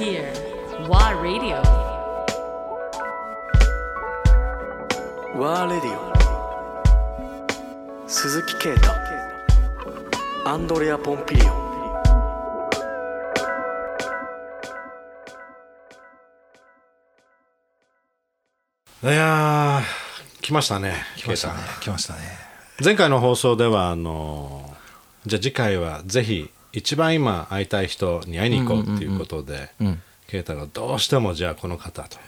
here, Wa Radio. Wa Radio. Suzuki Keita. Andrea Pompilio.いやー、来ましたね。来ましたね。前回の放送ではじゃあ次回はぜひ一番今会いたい人に会いに行こうっていうことで、ケイタがどうしてもじゃあこの方と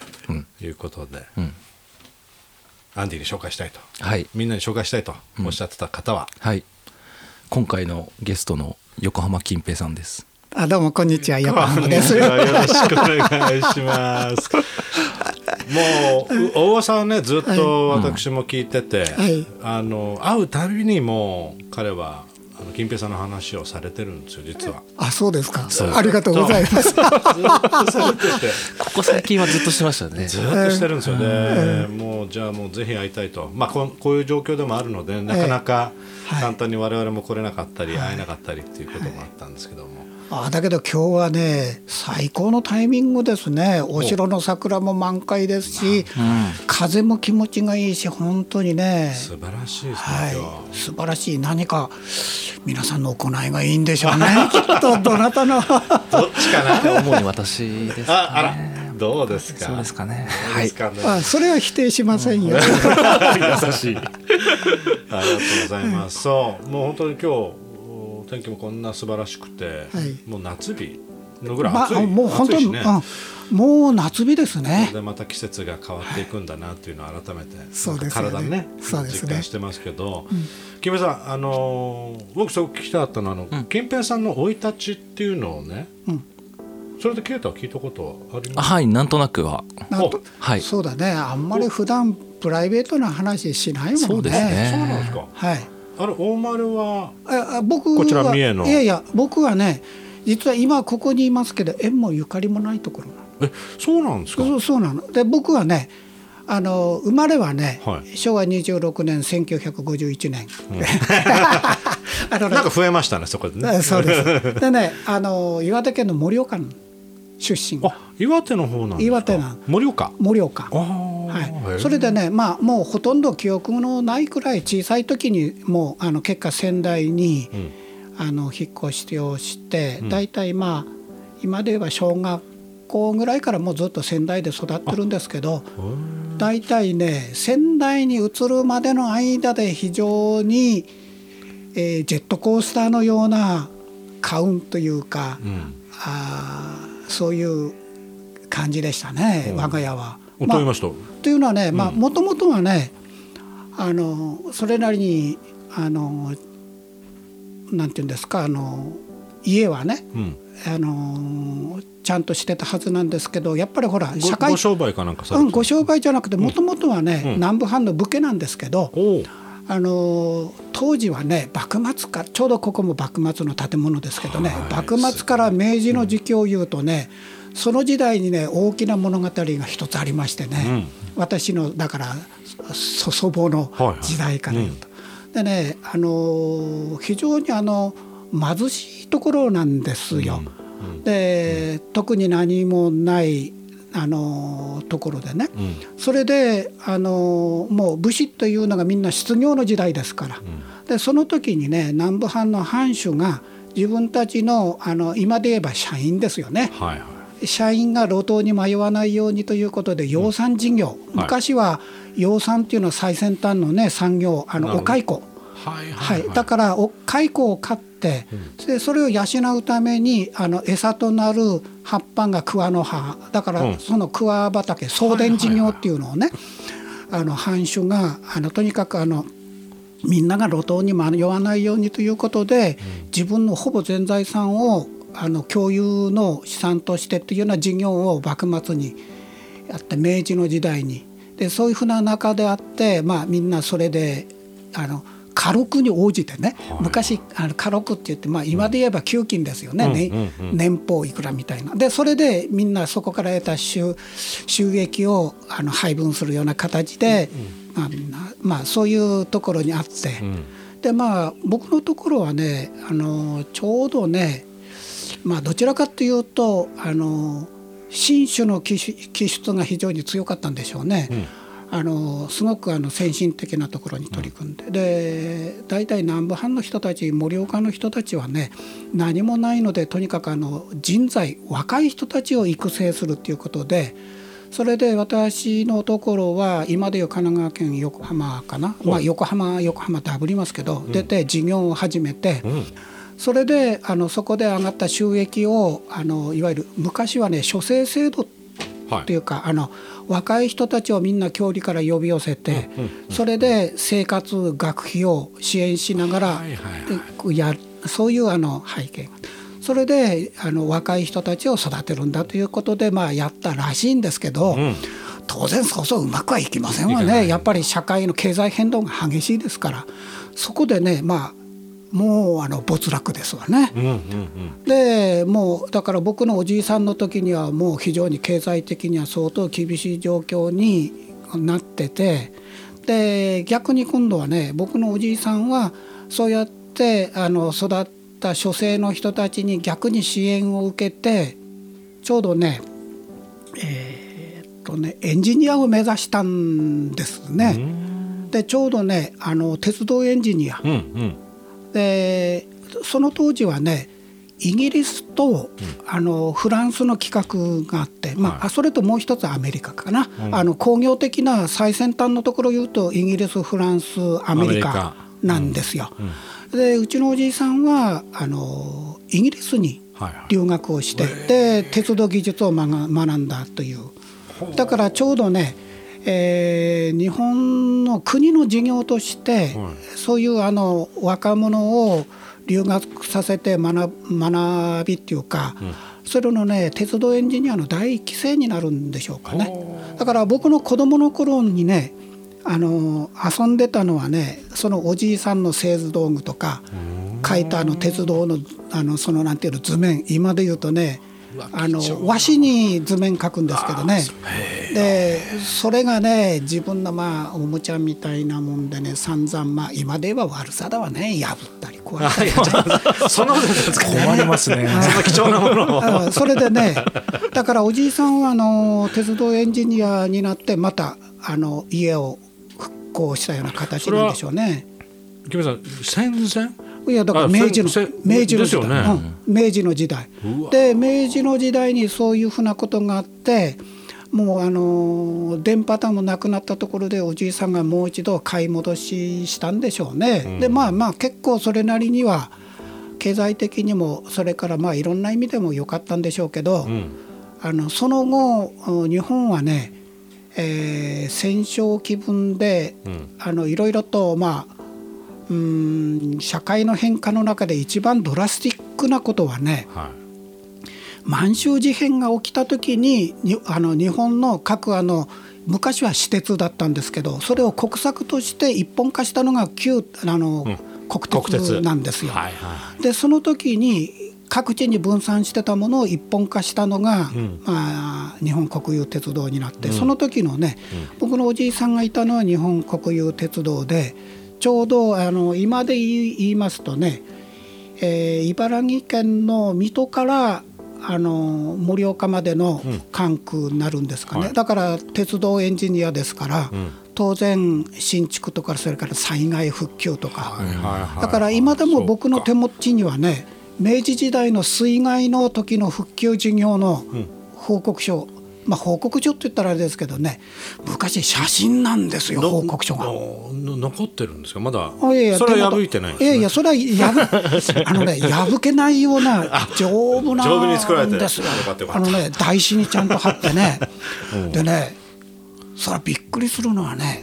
いうことで、アンディに紹介したいと、はい、みんなに紹介したいとおっしゃってた方は、はい、今回のゲストの横浜金平さんです。あ、どうもこんにちは、横浜です。よろしくお願いしますもう大和さんはねずっと私も聞いてて、はい、会うたびにもう彼は金平さんの話をされてるんですよ、実は。あ、そうですか。ありがとうございますずっとされててここ最近はずっとしてましたね。ずっとしてるんですよね、もうじゃあもうぜひ会いたいと、まあ、こういう状況でもあるのでなかなか簡単に我々も来れなかったり、会えなかったりっていうこともあったんですけども、あ、だけど今日はね最高のタイミングですね。お城の桜も満開ですし、風も気持ちがいいし、本当にね素晴らしいですね、はい、素晴らしい。何か皆さんの行いがいいんでしょうねきっとどなたのどっちかな主に私ですかね。あらどうですか。そうですかね、はい、あ、それは否定しませんよ、優しい。ありがとうございます、そう、もう本当に今日天気もこんな素晴らしくて、はい、もう夏日のぐらい暑い、まあ、もう本当に、ね、もう夏日ですね。でまた季節が変わっていくんだなというのを改めて、はい、体にね実感してますけど、金平さん、僕すごく聞きたかったのは金平さんの生い立ちっていうのをね、それでケイタは聞いたことありますか。はい、なんとなくはなんと、はい、そうだね。あんまり普段プライベートな話しないもんね。そうですね。そうなんですか。はい、あれ大丸はこちら三重の。いやいや、僕はね実は今ここにいますけど縁もゆかりもないところなの。え、そうなんですか。そうなの。で僕はね生まれはね、はい、昭和26年1951年、うん、なんか増えましたねそこでね。そうですでね岩手県の盛岡の出身。あ、岩手の方なんですか。岩手な盛岡、はい、それでね、まあ、もうほとんど記憶のないくらい小さい時にもう結果仙台に、引っ越しをして、だいたいまあ今で言えば小学校ぐらいからもうずっと仙台で育ってるんですけど、だいたいね仙台に移るまでの間で非常に、ジェットコースターのような幸運というか、そういう感じでしたね、我が家は。まあ、というのはね、もともとはねそれなりになんていうんですか家はね、ちゃんとしてたはずなんですけど、やっぱりほら社会 ご商売かなんかされてた。ご商売じゃなくてもともとはね、南部藩の武家なんですけど、当時はね幕末かちょうどここも幕末の建物ですけどね、幕末から明治の時期を言うとね、その時代にね大きな物語が一つありましてね、私のだから祖父母の時代から言うと、でね非常に貧しいところなんですよ、で特に何もないところでね、それでもう武士というのがみんな失業の時代ですから、でその時にね南部藩の藩主が自分たちの、今で言えば社員ですよね、社員が路頭に迷わないようにということで養蚕事業、昔は養蚕っていうのは最先端のね産業、お蚕、だからお蚕を飼って、でそれを養うために餌となる葉っぱが桑の葉だから、その桑畑送電事業っていうのをね、藩主がとにかくみんなが路頭に迷わないようにということで、自分のほぼ全財産を共有の資産としてというような事業を幕末にやって明治の時代に、でそういうふうな中であって、まあ、みんなそれで家禄に応じてね、昔家禄って言って、まあ、今で言えば給金ですよね、年俸いくらみたいなで、それでみんなそこから得た収益を配分するような形で、そういうところにあって、でまあ僕のところはねちょうどね、どちらかというと新種の気質が非常に強かったんでしょうね、すごく先進的なところに取り組んで、で大体南部藩の人たち、盛岡の人たちはね、何もないのでとにかく人材、若い人たちを育成するということで、それで私のところは今でいう神奈川県横浜かな、横浜ダブりますけど、出て事業を始めて、それでそこで上がった収益をいわゆる昔はね、諸生制度というか、若い人たちをみんな郷里から呼び寄せて、それで生活学費を支援しながらやる、そういう背景が、それで若い人たちを育てるんだということで、やったらしいんですけど、当然そうそううまくはいきませんわね。やっぱり社会の経済変動が激しいですから、そこでね、もう没落ですわね、でもうだから僕のおじいさんの時にはもう非常に経済的には相当厳しい状況になってて、で逆に今度はね、僕のおじいさんはそうやって育った諸生の人たちに逆に支援を受けて、ちょうどね、エンジニアを目指したんですね、でちょうどね鉄道エンジニア、でその当時はね、イギリスと、フランスの企画があって、それともう一つアメリカかな、工業的な最先端のところを言うとイギリス、フランス、アメリカなんですよ、でうちのおじいさんはイギリスに留学をして、で鉄道技術を学んだという、だからちょうどね、日本の国の事業として、そういう若者を留学させて学びっていうか、それのね、鉄道エンジニアの第一期生になるんでしょうかね。だから僕の子供の頃にね、遊んでたのはね、そのおじいさんの製図道具とか、書いた鉄道の、そのなんていうの図面、今で言うとね、和紙に図面描くんですけどね、でそれがね、自分のおもちゃみたいなもんでね、散々今で言えば悪さだわね、破ったり壊したりそんなことですか、壊れますね、そんな貴重なものをそれでね、だからおじいさんは鉄道エンジニアになって、また家を復興したような形なんでしょうね。木村さん、戦前、いやだから明治の時代で、明治の時代にそういうふうなことがあって、もう電波塔もなくなったところで、おじいさんがもう一度買い戻ししたんでしょうね、で結構それなりには経済的にも、それからいろんな意味でも良かったんでしょうけど、その後日本はね、戦勝気分でいろいろと社会の変化の中で一番ドラスティックなことはね、満州事変が起きた時に、日本の各昔は私鉄だったんですけど、それを国策として一本化したのが国鉄なんですよ、でその時に各地に分散してたものを一本化したのが、日本国有鉄道になって、その時のね、僕のおじいさんがいたのは日本国有鉄道で、ちょうど今で言いますとね、茨城県の水戸から盛岡までの管区になるんですかね、だから鉄道エンジニアですから、当然新築とか、それから災害復旧とか、だから今でも僕の手持ちにはね、明治時代の水害の時の復旧事業の報告書、報告書って言ったらあれですけどね、昔写真なんですよ、報告書が残ってるんですよ、まだ。それは破いてないんですね。いやいや、それは破けないような丈夫なんですよ、台紙にちゃんと貼ってねでね、それはびっくりするのはね、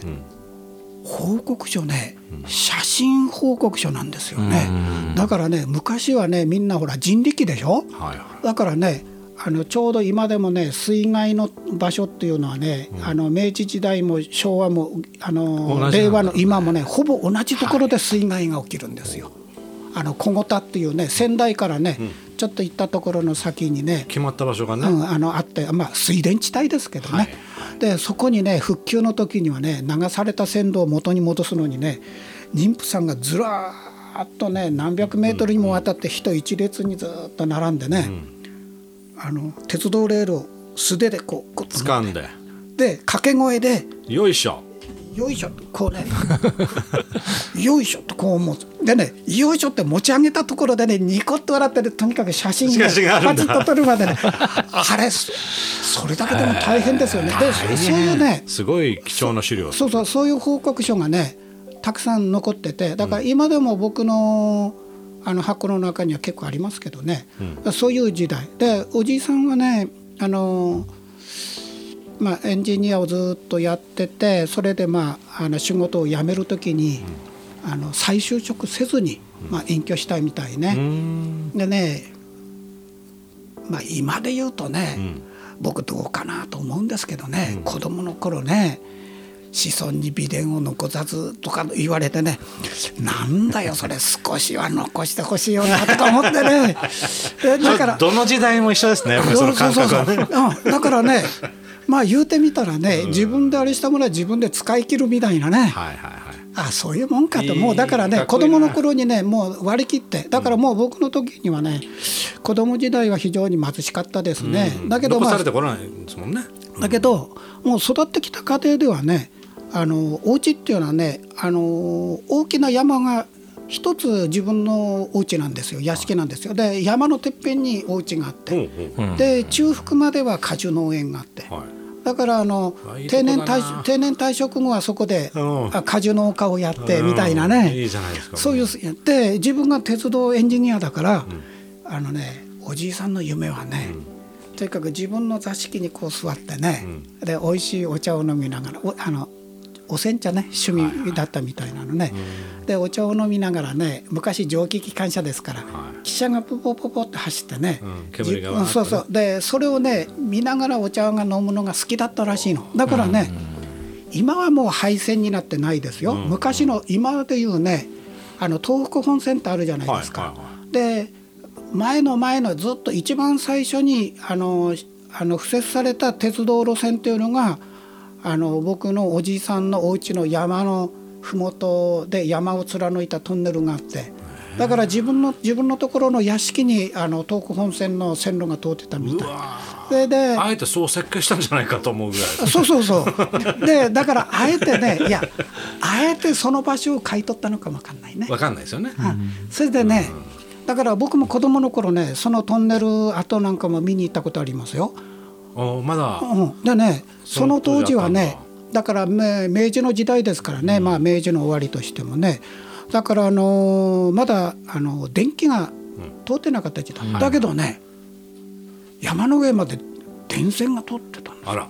報告書ね、写真報告書なんですよね、だからね、昔はね、みんなほら人力でしょ、だからね、ちょうど今でもね、水害の場所っていうのはね、明治時代も昭和も令和の今もね、ほぼ同じところで水害が起きるんですよ。小牛田っていうね、仙台からね、ちょっと行ったところの先にね、決まった場所がね、あって、水田地帯ですけどね、でそこにね、復旧の時にはね、流された線路を元に戻すのにね、妊婦さんがずらーっとね、何百メートルにもわたって人一列にずっと並んでね、鉄道レールを素手でこうこう掴んで、で掛け声でよいしょよいしょとこうねよいしょとこう思うでね、よいしょって持ち上げたところでねニコッと笑ってる、とにかく写真がパチッと撮るまでねあれそれだけでも大変ですよね。でそういうねすごい貴重な資料、そうそうそういう報告書がねたくさん残ってて、だから今でも僕の、あの箱の中には結構ありますけどね、うん、そういう時代でおじいさんはねまあ、エンジニアをずっとやってて、それで、まあ、仕事を辞めるときに、うん、再就職せずに、まあ、隠居したいみたいね、うん、でね、まあ、今で言うとね、うん、僕どうかなと思うんですけどね、うん、子供の頃ね子孫に美伝を残さずとか言われてね、なんだよそれ少しは残してほしいよなとか思ってねだからどの時代も一緒ですね、やっぱりその感覚はね。そうだからね、まあ言うてみたらね、自分であれしたものは自分で使い切るみたいなね、うん、はいはいはい、あそういうもんかと、もうだからね子供の頃にねもう割り切って、だからもう僕の時にはね子供時代は非常に貧しかったですね、うん、だけど、まあ、残されてこないですもんね、うん、だけどもう育ってきた家庭ではね、お家っていうのはね、大きな山が一つ自分のお家なんですよ、屋敷なんですよ。で山のてっぺんにお家があって、うんうん、で中腹までは果樹農園があって、はい、だから定年退職後はそこで果樹農家をやってみたいなね、いいじゃないですか。そういうで自分が鉄道エンジニアだから、うん、ねおじいさんの夢はね、うん、とにかく自分の座敷にこう座ってね、うん、で美味しいお茶を飲みながらお煎茶ね趣味だったみたいなのね、はいはい、でお茶を飲みながらね、昔蒸気機関車ですから、はい、汽車がポポポポって走ってね、うん、煙が上がってね、そうそうでそれをね見ながらお茶が飲むのが好きだったらしいのだからね、うん、今はもう廃線になってないですよ、うん、昔の今でいうね東北本線ってあるじゃないですか、はいはいはい、で前のずっと一番最初に敷設された鉄道路線っていうのが僕のおじいさんのお家の山のふもとで山を貫いたトンネルがあって、だから自分のところの屋敷に東北本線の線路が通ってたみたい。それであえてそう設計したんじゃないかと思うぐらいそうそうそうでだからあえてね、いやあえてその場所を買い取ったのかも分かんないね、分かんないですよね、うん、それでね、うん、だから僕も子供の頃ねそのトンネル跡なんかも見に行ったことありますよ。まだうん、でねその当時はねだから明治の時代ですからね、うんまあ、明治の終わりとしてもねだからまだ電気が通ってなかった時代、うん、だけどね、はいはい、山の上まで電線が通ってたんです。あら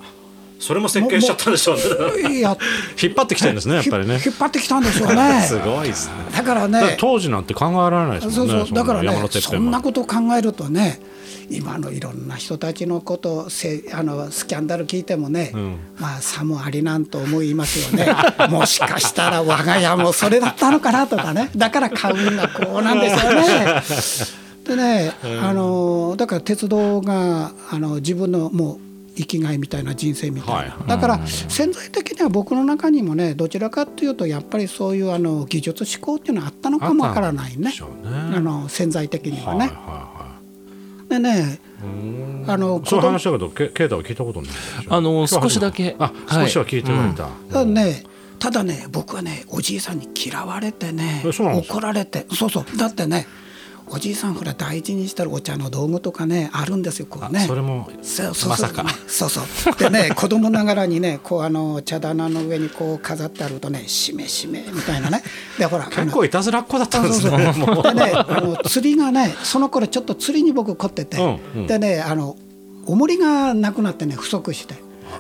それも設計しちゃったんでしょうねいや引っ張ってきてるんですねやっぱりね引っ張ってきたんでしょうねすごいですね。だからねから当時なんて考えられないですもんね。そうそうだからねそんなことを考えるとね今のいろんな人たちのことスキャンダル聞いてもね、うんまあ、さもありなんと思いますよねもしかしたら我が家もそれだったのかなとかねだから買うんがこうなんですよねでね、うん、だから鉄道が自分のもう生きがいみたいな人生みたいな、はい、だから潜在的には僕の中にもねどちらかというとやっぱりそういう技術志向っていうのはあったのかもわからないね、潜在的にはね、はいはいでね、そういう話だけどケイタは聞いたことない。少しだけ少しは聞いてないんだ、はいうん、ただね僕はねおじいさんに嫌われてね怒られてそうそうだってねおじいさんほら大事にしてるお茶の道具とかねあるんですよこうねそれもまさかそうそうでね子供ながらにねこう茶棚の上にこう飾ってあるとねしめしめみたいなねでほら結構いたずらっ子だったんですよね。でね釣りがねその頃ちょっと釣りに僕凝ってて、うんうん、でね重りがなくなってね不足して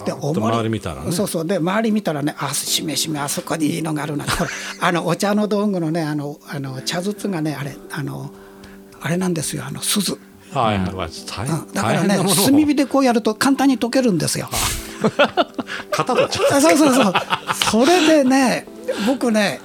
で周り見たらねそうそうで周り見たらねあしめしめあそこにいいのがあるなお茶の道具のね茶筒がねあれなんですよ鈴、はいうん、だからね炭火でこうやると簡単に溶けるんですよ型取っちゃうそうそうそうそれでね僕ね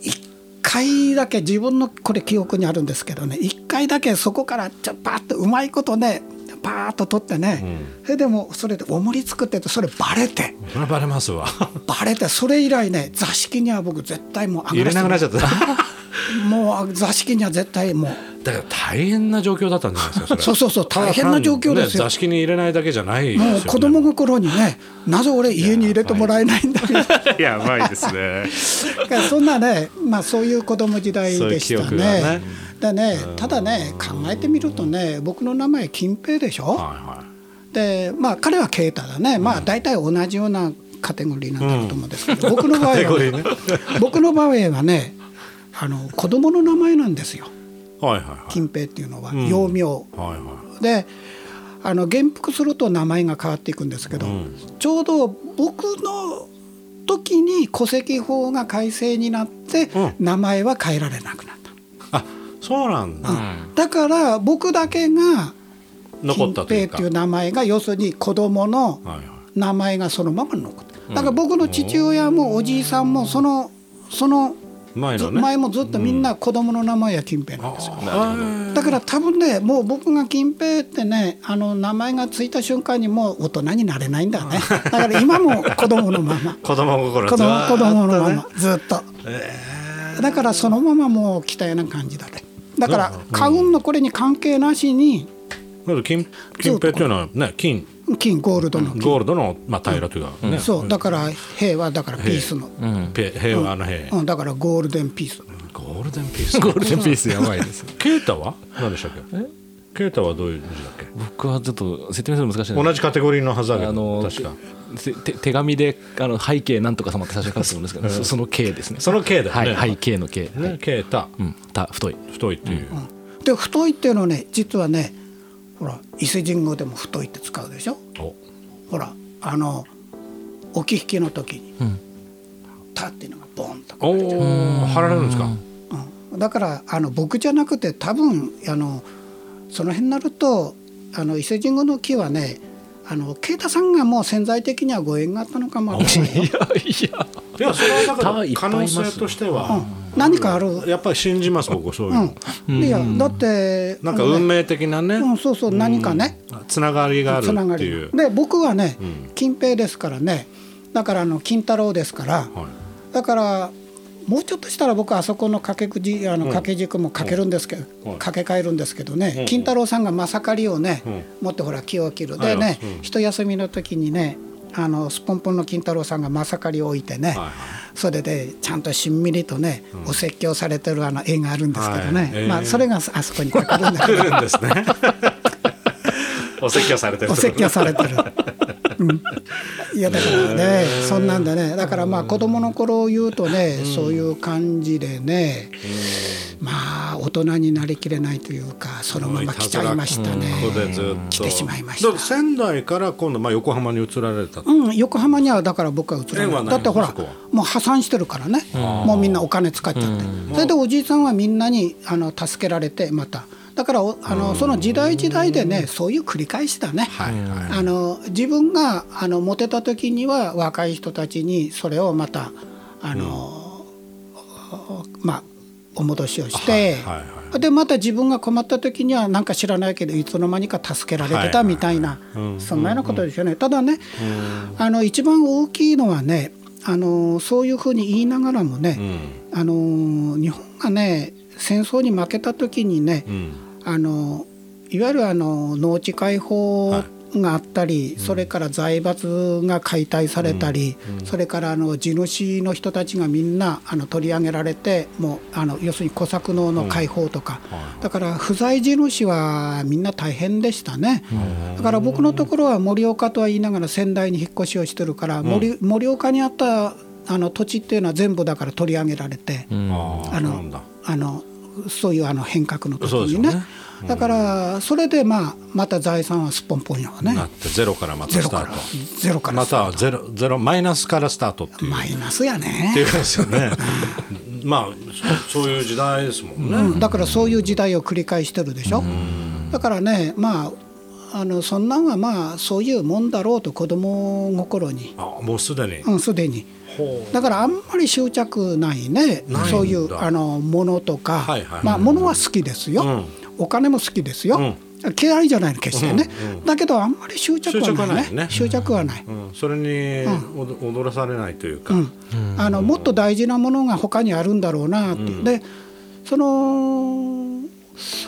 1回だけ自分のこれ記憶にあるんですけどね1回だけそこからパーッとうまいことねパーッと取ってね、うん、それでもそれで重り作っててそれバレてそれバレますわバレてそれ以来ね座敷には僕絶対もう上がらせて入れなくなっちゃったもう座敷には絶対もうだから大変な状況だったんじゃないですか。 そうそう大変な状況ですよ、ね、座敷に入れないだけじゃないですよ、ね、もう子供心にね、なぜ俺家に入れてもらえないんだけどやばいですねそんなね、まあ、そういう子供時代でしたね。でね、ただね、考えてみるとね、僕の名前金平でしょ、はいはい、でまあ、彼はケイタだね、まあ、大体同じようなカテゴリーなんだろうと思うんですけど、僕の場合は ね、僕の場合はね、子供の名前なんですよ、はいはいはい、金平っていうのは幼名、うん、はいはい、で元服すると名前が変わっていくんですけど、うん、ちょうど僕の時に戸籍法が改正になって、うん、名前は変えられなくなった。あ、そうなんだ、うん、だから僕だけが金平っていう名前が、要するに子供の名前がそのまま残った、はいはい、だから僕の父親もおじいさんもその前のね、前もずっとみんな子供の名前は金平なんですよ、うん、だから多分ね、もう僕が金平ってね、名前がついた瞬間にもう大人になれないんだよね。だから今も子供のまま子供心ずっと、ね、子供のままずっと、だからそのままもう期待な感じだね。だから家運のこれに関係なしに、うん、金平っていうのはね、金ゴールドの金、ゴールドの、まあ、平らというか、ね、うん、そうだから平和だからピースの、うん、平和の平、うん、だからゴールデンピース、ゴールデンピースゴールデンピースやばいですケイタは何でしたっけ、ケイタはどういう字だっけ。僕はちょっと説明するの難しいな。同じカテゴリーのはずだけど、確か手紙で背景なんとか様って最初に書くと思うんですけど、その K ですね、その K だね、はい、背景の K、ね、はい、ケイタ、うん、太いっていう、うん、で太いっていうのはね、実はね、ほら伊勢神宮でも太いって使うでしょ。ほら置き引きの時に、うん、タっていうのがボンと貼られるんですか、うん、だから僕じゃなくて、多分その辺になると伊勢神宮の木はね、慶太さんがもう潜在的にはご縁があったのかも。いやそれはだから可能性としては、うん、何かある、やっぱり信じます僕そういう、うん、いやだってなんか運命的なね、うん、そうそう、何かね、つながりがあるっていうで、僕はね、うん、金平ですからね、だから金太郎ですから、はい、だからもうちょっとしたら僕はあそこの掛け軸も掛けるんですけど、うん、掛け替えるんですけどね、うん、金太郎さんがまさかりをね、うん、持ってほら木を切るでね、うん、一休みの時にね、スポンポンの金太郎さんがまさかりを置いてね、はいはい、それでちゃんとしんみりとね、うん、お説教されてる絵があるんですけどね、はい、まあ、それがあそこに掛けるんだけどるんですねお説教されてるお説教されてるうん、いやだからね、そんなんでね、だからまあ子供の頃を言うとね、そういう感じでね、まあ大人になりきれないというか、そのまま来ちゃいましたね、来てしまいました。仙台から今度まあ横浜に移られた、うん、横浜にはだから僕は移られた、だってほらもう破産してるからね、もうみんなお金使っちゃって、それでおじいさんはみんなに助けられて、まただからその時代でね、そういう繰り返しだね、はいはい、自分がモテた時には若い人たちにそれをまたまあお戻しをして、はいはいはい、でまた自分が困った時にはなんか知らないけどいつの間にか助けられてたみたいな、はいはいはい、そんなようなことですよね、うんうんうん、ただね、一番大きいのはね、そういうふうに言いながらもね、うん、日本がね戦争に負けた時にね、うん、いわゆる農地解放があったり、はい、うん、それから財閥が解体されたり、うんうん、それから地主の人たちがみんな取り上げられて、もう要するに小作農の解放とか、うん、はい、だから不在地主はみんな大変でしたね、うん、だから僕のところは盛岡とは言いながら仙台に引っ越しをしてるから、うん、盛岡にあった土地っていうのは全部だから取り上げられて、うん、なんだそういう変革の時に ね、うん、だからそれで、また財産はすっぽんぽんやわね、なってゼロからまたスタート、ゼロからまたゼロマイナスからスタートっていう、マイナスやねっていう感じですよねまあそういう時代ですもんね、うん、だからそういう時代を繰り返してるでしょ、うん、だからね、まあそんなんはまあそういうもんだろうと子供心に、あ、もうすでに、うん、すでに、だからあんまり執着ないね、そういうものとか、はいはい、まあ、ものは好きですよ、うん、お金も好きですよ、うん、嫌いじゃないの決してね、うんうん、だけどあんまり執着はないね、執着はない、うんうん、それに、うん、踊らされないというか、うん、もっと大事なものが他にあるんだろうなって、うん、でその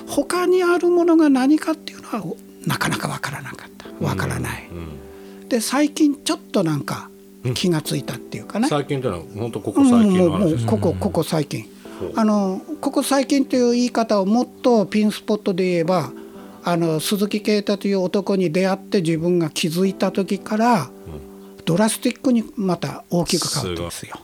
他にあるものが何かっていうのはなかなか分からない、うん、で最近ちょっとなんか気がついたっていうかね、うん、最近というのは本当ここ最近の話ですね、ここ最近ここ最近という言い方をもっとピンスポットで言えば鈴木啓太という男に出会って自分が気づいた時からドラスティックにまた大きく変わったんですよ。